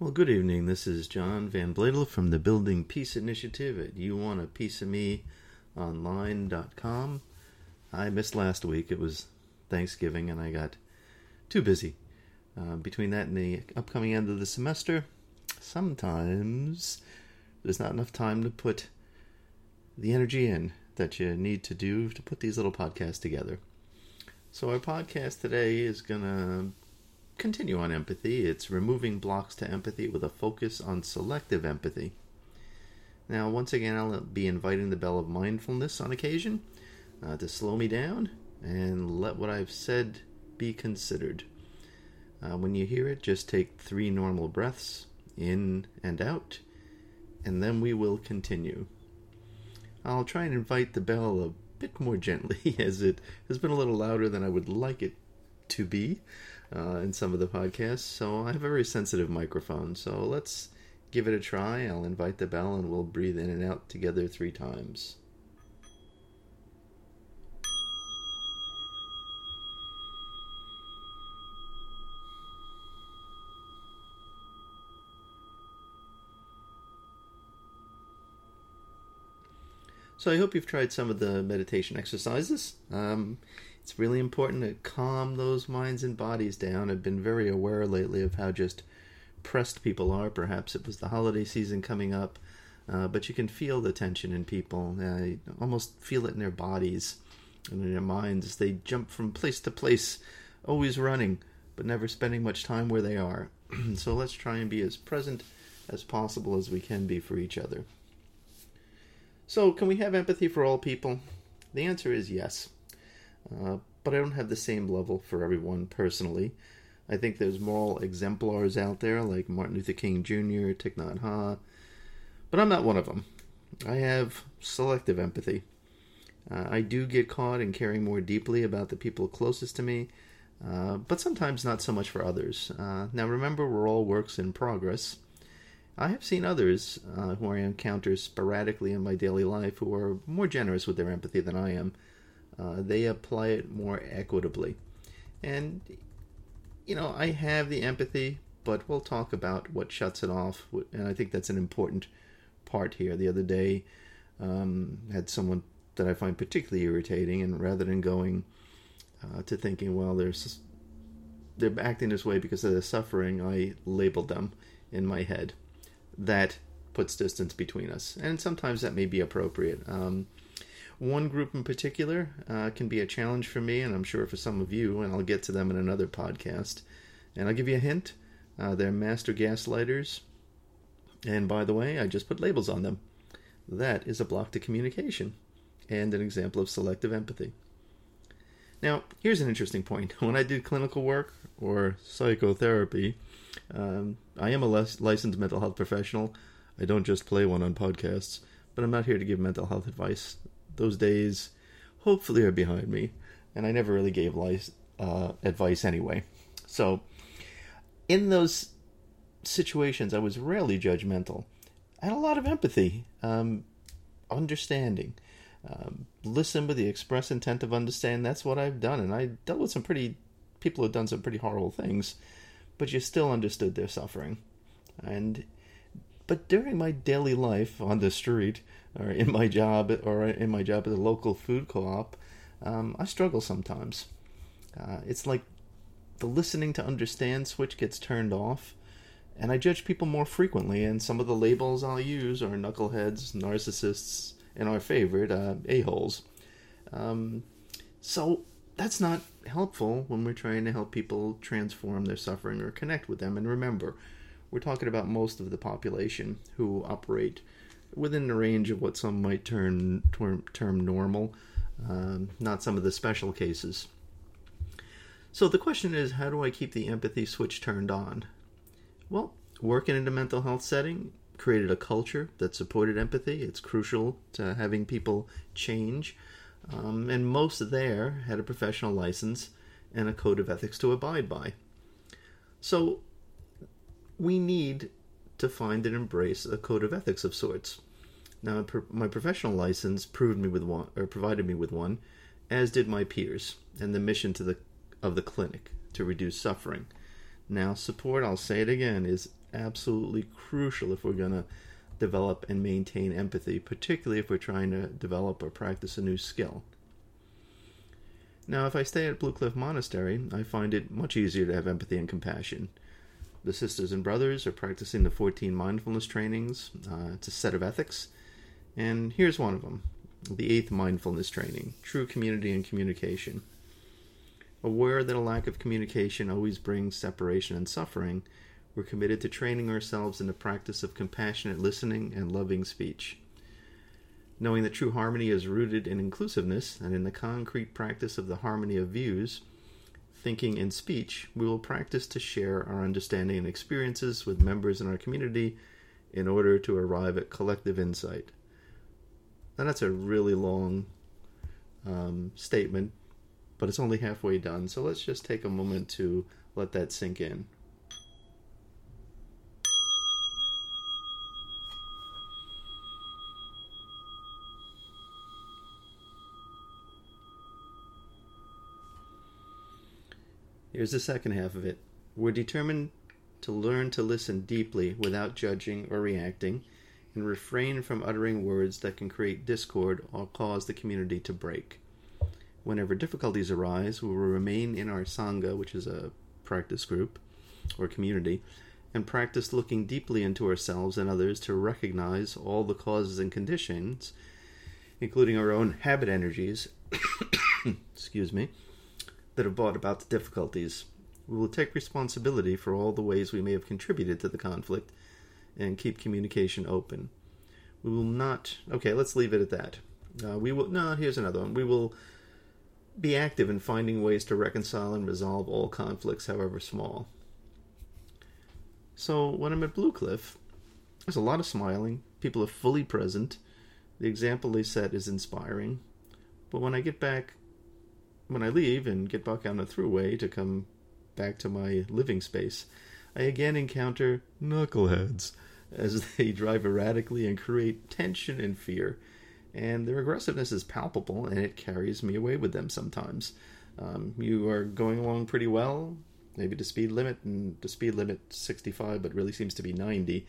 Well, good evening. This is John Van Bladel from the Building Peace Initiative at youwantapieceofmeonline.com. I missed last week. It was Thanksgiving, and I got too busy. Between that and the upcoming end of the semester, sometimes there's not enough time to put the energy in that you need to do to put these little podcasts together. So our podcast today is going to continue on empathy. It's removing blocks to empathy with a focus on selective empathy. Now, once again, I'll be inviting the bell of mindfulness on occasion to slow me down and let what I've said be considered. When you hear it, just take 3 normal breaths in and out, and then we will continue. I'll try and invite the bell a bit more gently, as it has been a little louder than I would like it to be in some of the podcasts. So I have a very sensitive microphone, so let's give it a try. I'll invite the bell and we'll breathe in and out together 3 times. So I hope you've tried some of the meditation exercises. It's really important to calm those minds and bodies down. I've been very aware lately of how just pressed people are. Perhaps it was the holiday season coming up, but you can feel the tension in people. I almost feel it in their bodies and in their minds. They jump from place to place, always running, but never spending much time where they are. So let's try and be as present as possible as we can be for each other. So, can we have empathy for all people? The answer is yes. But I don't have the same level for everyone personally. I think there's moral exemplars out there like Martin Luther King Jr., Thich Nhat Hanh, but I'm not one of them. I have selective empathy. I do get caught in caring more deeply about the people closest to me, but sometimes not so much for others. Now remember, we're all works in progress. I have seen others who I encounter sporadically in my daily life who are more generous with their empathy than I am. They apply it more equitably. And, you know, I have the empathy, but we'll talk about what shuts it off. And I think that's an important part here. The other day, I had someone that I find particularly irritating, and rather than going to thinking, well, they're acting this way because of their suffering, I labeled them in my head. That puts distance between us, and sometimes that may be appropriate. One group in particular can be a challenge for me, and I'm sure for some of you, and I'll get to them in another podcast. And I'll give you a hint. They're master gaslighters. And by the way, I just put labels on them. That is a block to communication and an example of selective empathy. Now, here's an interesting point. When I did clinical work or psychotherapy, I am a licensed mental health professional. I don't just play one on podcasts, but I'm not here to give mental health advice. Those days, hopefully, are behind me, and I never really gave advice anyway. So, in those situations, I was rarely judgmental. I had a lot of empathy, understanding. Listen with the express intent of understanding. That's what I've done, and I dealt with people who have done some pretty horrible things, but you still understood their suffering. But during my daily life on the street, or in my job, at a local food co-op, I struggle sometimes. It's like the listening to understand switch gets turned off, and I judge people more frequently, and some of the labels I'll use are knuckleheads, narcissists, and our favorite, a-holes. So that's not helpful when we're trying to help people transform their suffering or connect with them. And remember, we're talking about most of the population who operate within the range of what some might term normal, not some of the special cases. So the question is, how do I keep the empathy switch turned on? Well, working in a mental health setting created a culture that supported empathy. It's crucial to having people change. And most there had a professional license and a code of ethics to abide by. So we need to find and embrace a code of ethics of sorts. Now, my professional license provided me with one, as did my peers, and the mission of the clinic to reduce suffering. Now, support, I'll say it again, is absolutely crucial if we're going to develop and maintain empathy, particularly if we're trying to develop or practice a new skill. Now, if I stay at Blue Cliff Monastery, I find it much easier to have empathy and compassion. The sisters and brothers are practicing the 14 mindfulness trainings. It's a set of ethics. And here's one of them, the 8th mindfulness training, true community and communication. Aware that a lack of communication always brings separation and suffering, we're committed to training ourselves in the practice of compassionate listening and loving speech. Knowing that true harmony is rooted in inclusiveness and in the concrete practice of the harmony of views, thinking, and speech, we will practice to share our understanding and experiences with members in our community in order to arrive at collective insight. Now, that's a really long statement, but it's only halfway done, so let's just take a moment to let that sink in. Here's the second half of it. We're determined to learn to listen deeply without judging or reacting, and refrain from uttering words that can create discord or cause the community to break. Whenever difficulties arise, we will remain in our Sangha, which is a practice group or community, and practice looking deeply into ourselves and others to recognize all the causes and conditions, including our own habit energies, excuse me, that have brought about the difficulties. We will take responsibility for all the ways we may have contributed to the conflict and keep communication open. We will not... Okay, let's leave it at that. Here's another one. We will be active in finding ways to reconcile and resolve all conflicts, however small. So when I'm at Blue Cliff, there's a lot of smiling. People are fully present. The example they set is inspiring. But when I leave and get back on the thruway to come back to my living space, I again encounter knuckleheads as they drive erratically and create tension and fear. And their aggressiveness is palpable, and it carries me away with them sometimes. You are going along pretty well, maybe to speed limit, and the speed limit 65, but really seems to be 90.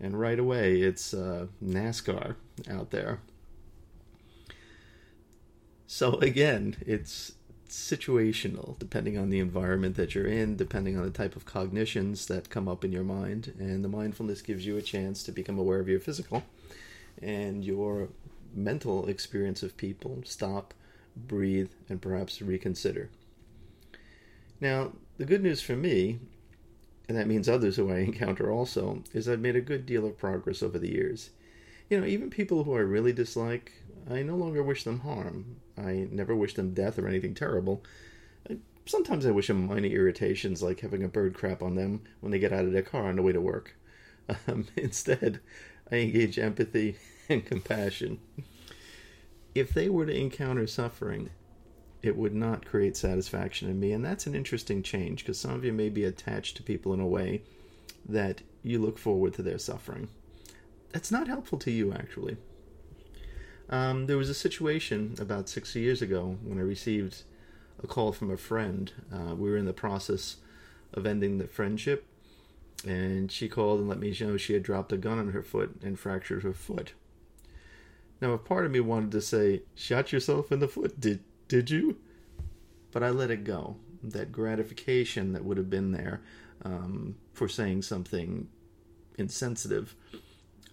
And right away, it's NASCAR out there. So again, it's situational, depending on the environment that you're in, depending on the type of cognitions that come up in your mind. And the mindfulness gives you a chance to become aware of your physical and your mental experience of people, stop, breathe, and perhaps reconsider. Now, the good news for me, and that means others who I encounter also, is I've made a good deal of progress over the years. You know, even people who I really dislike, I no longer wish them harm. I never wish them death or anything terrible. Sometimes I wish them minor irritations, like having a bird crap on them when they get out of their car on the way to work. Instead, I engage empathy and compassion. If they were to encounter suffering, it would not create satisfaction in me. And that's an interesting change, because some of you may be attached to people in a way that you look forward to their suffering. That's not helpful to you, actually. There was a situation about 6 years ago when I received a call from a friend. We were in the process of ending the friendship, and she called and let me know she had dropped a gun on her foot and fractured her foot. Now, a part of me wanted to say, shot yourself in the foot, did you? But I let it go. That gratification that would have been there for saying something insensitive,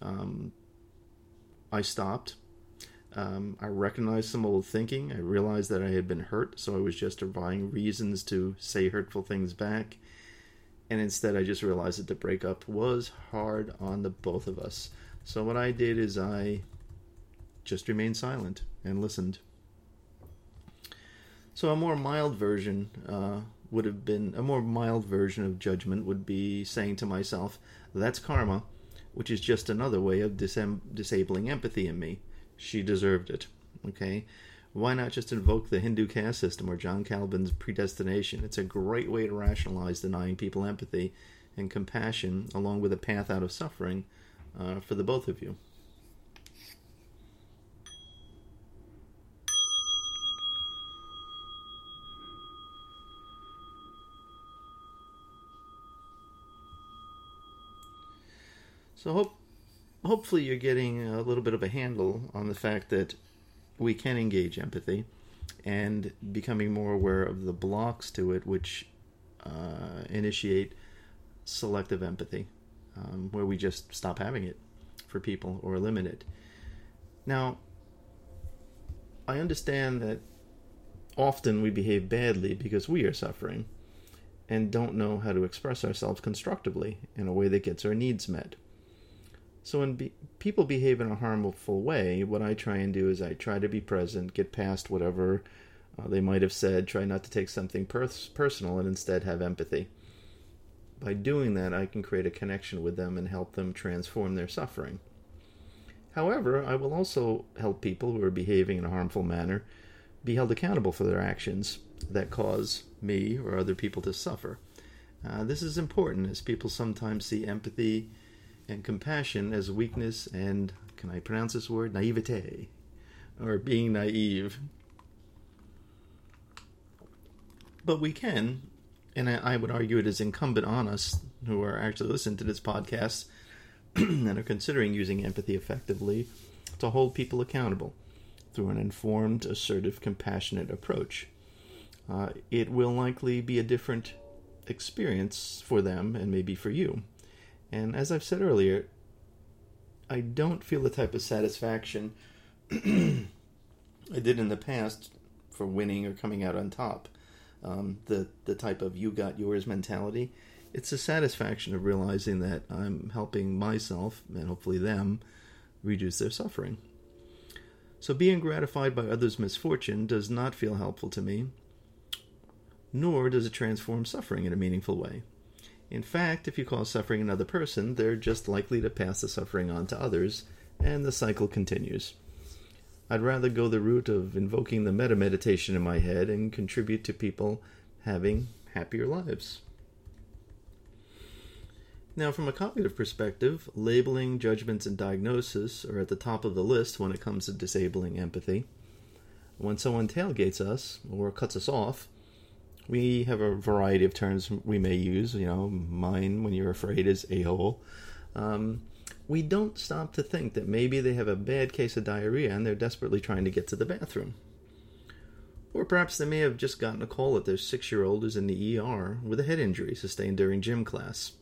I stopped. I recognized some old thinking. I realized that I had been hurt, so I was justifying reasons to say hurtful things back. And instead, I just realized that the breakup was hard on the both of us. So what I did is I just remained silent and listened. So a more mild version of judgment would be saying to myself, that's karma, which is just another way of disabling empathy in me. She deserved it, okay? Why not just invoke the Hindu caste system or John Calvin's predestination? It's a great way to rationalize denying people empathy and compassion, along with a path out of suffering for the both of you. So hopefully you're getting a little bit of a handle on the fact that we can engage empathy and becoming more aware of the blocks to it, which initiate selective empathy, where we just stop having it for people or limit it. Now, I understand that often we behave badly because we are suffering and don't know how to express ourselves constructively in a way that gets our needs met. So when people behave in a harmful way, what I try and do is I try to be present, get past whatever they might have said, try not to take something personal, and instead have empathy. By doing that, I can create a connection with them and help them transform their suffering. However, I will also help people who are behaving in a harmful manner be held accountable for their actions that cause me or other people to suffer. This is important, as people sometimes see empathy and compassion as weakness and, can I pronounce this word, naivete, or being naive. But we can, and I would argue it is incumbent on us who are actually listening to this podcast and are considering using empathy effectively to hold people accountable through an informed, assertive, compassionate approach. It will likely be a different experience for them and maybe for you. And as I've said earlier, I don't feel the type of satisfaction I did in the past for winning or coming out on top. The type of you got yours mentality. It's the satisfaction of realizing that I'm helping myself, and hopefully them, reduce their suffering. So being gratified by others' misfortune does not feel helpful to me, nor does it transform suffering in a meaningful way. In fact, if you cause suffering another person, they're just likely to pass the suffering on to others, and the cycle continues. I'd rather go the route of invoking the meta-meditation in my head and contribute to people having happier lives. Now, from a cognitive perspective, labeling, judgments, and diagnosis are at the top of the list when it comes to disabling empathy. When someone tailgates us or cuts us off, we have a variety of terms we may use. You know, mine, when you're afraid, is a-hole. We don't stop to think that maybe they have a bad case of diarrhea and they're desperately trying to get to the bathroom. Or perhaps they may have just gotten a call that their 6-year-old is in the ER with a head injury sustained during gym class.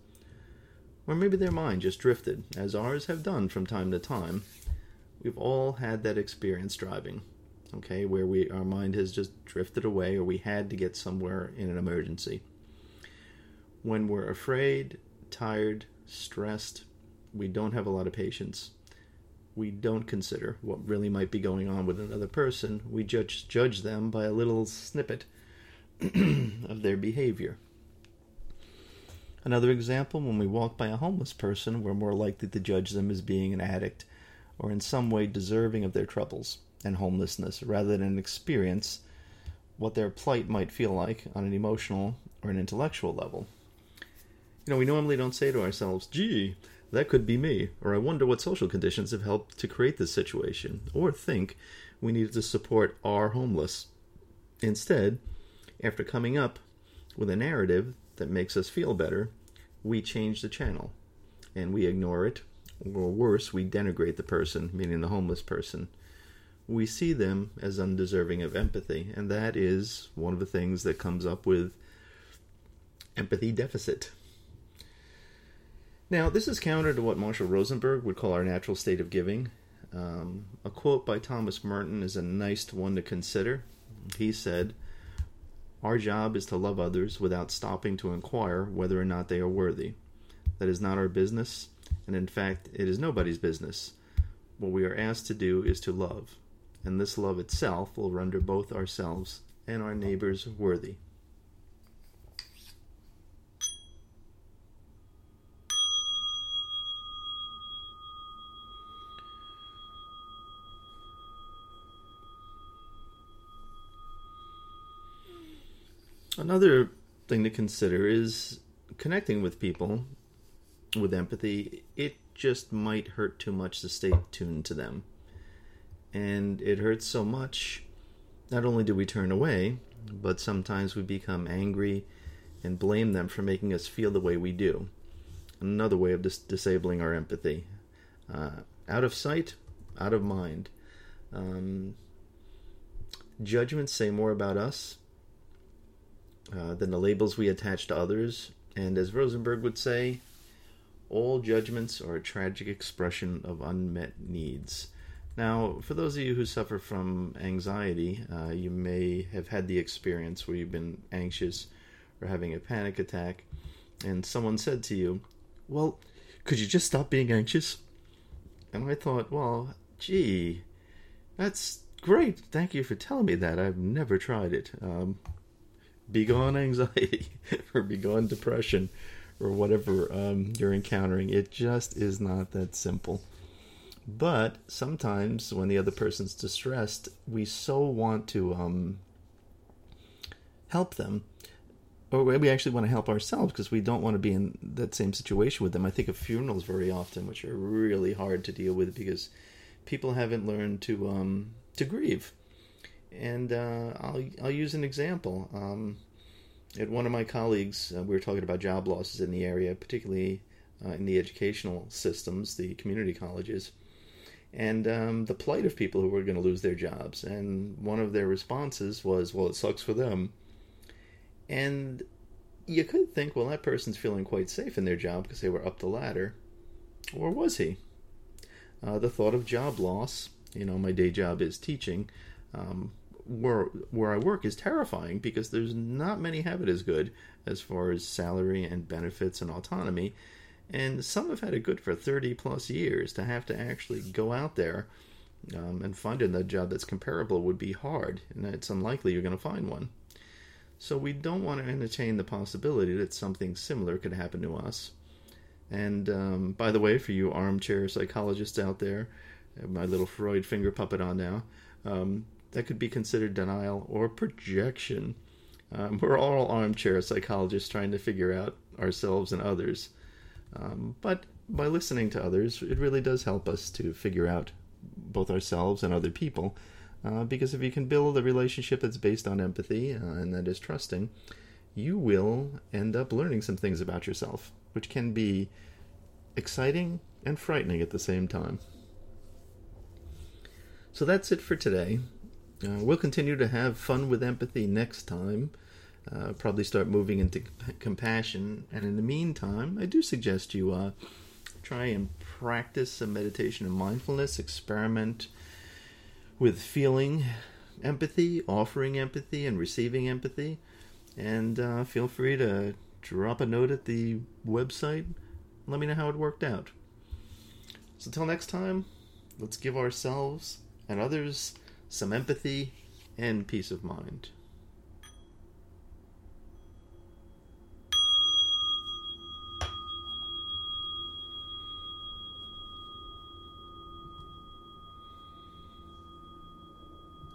Or maybe their mind just drifted, as ours have done from time to time. We've all had that experience driving, okay, where our mind has just drifted away, or we had to get somewhere in an emergency. When we're afraid, tired, stressed, we don't have a lot of patience. We don't consider what really might be going on with another person. We judge them by a little snippet of their behavior. Another example, when we walk by a homeless person, we're more likely to judge them as being an addict or in some way deserving of their troubles and homelessness, rather than experience what their plight might feel like on an emotional or an intellectual level. You know, we normally don't say to ourselves, gee, that could be me, or I wonder what social conditions have helped to create this situation, or think we needed to support our homeless. Instead, after coming up with a narrative that makes us feel better, we change the channel, and we ignore it, or worse, we denigrate the person, meaning the homeless person. We see them as undeserving of empathy, and that is one of the things that comes up with empathy deficit. Now, this is counter to what Marshall Rosenberg would call our natural state of giving. A quote by Thomas Merton is a nice one to consider. He said, "Our job is to love others without stopping to inquire whether or not they are worthy. That is not our business, and in fact, it is nobody's business. What we are asked to do is to love, and this love itself will render both ourselves and our neighbors worthy." Another thing to consider is connecting with people with empathy. It just might hurt too much to stay tuned to them. And it hurts so much, not only do we turn away, but sometimes we become angry and blame them for making us feel the way we do. another way of disabling our empathy. Out of sight, out of mind. Judgments say more about us than the labels we attach to others. And as Rosenberg would say, all judgments are a tragic expression of unmet needs. Now, for those of you who suffer from anxiety, you may have had the experience where you've been anxious or having a panic attack, and someone said to you, well, could you just stop being anxious? And I thought, well, gee, that's great. Thank you for telling me that. I've never tried it. Begone anxiety or begone depression or whatever you're encountering. It just is not that simple. But sometimes when the other person's distressed, we so want to help them, or we actually want to help ourselves because we don't want to be in that same situation with them. I think of funerals very often, which are really hard to deal with because people haven't learned to grieve. And I'll use an example. At one of my colleagues, we were talking about job losses in the area, particularly in the educational systems, the community colleges, and the plight of people who were going to lose their jobs. And one of their responses was, well, it sucks for them. And you could think, well, that person's feeling quite safe in their job because they were up the ladder. Or was he? The thought of job loss, you know, my day job is teaching, where I work is terrifying because there's not many have it as good as far as salary and benefits and autonomy. And some have had it good for 30 plus years. To have to actually go out there and find a job that's comparable would be hard, and it's unlikely you're going to find one. So we don't want to entertain the possibility that something similar could happen to us. And by the way, for you armchair psychologists out there, my little Freud finger puppet on now, that could be considered denial or projection. We're all armchair psychologists trying to figure out ourselves and others. But by listening to others, it really does help us to figure out both ourselves and other people. Because if you can build a relationship that's based on empathy and that is trusting, you will end up learning some things about yourself, which can be exciting and frightening at the same time. So that's it for today. We'll continue to have fun with empathy next time. Probably start moving into compassion. And in the meantime, I do suggest you try and practice some meditation and mindfulness, experiment with feeling empathy, offering empathy, and receiving empathy. And feel free to drop a note at the website. Let me know how it worked out. So till next time, let's give ourselves and others some empathy and peace of mind.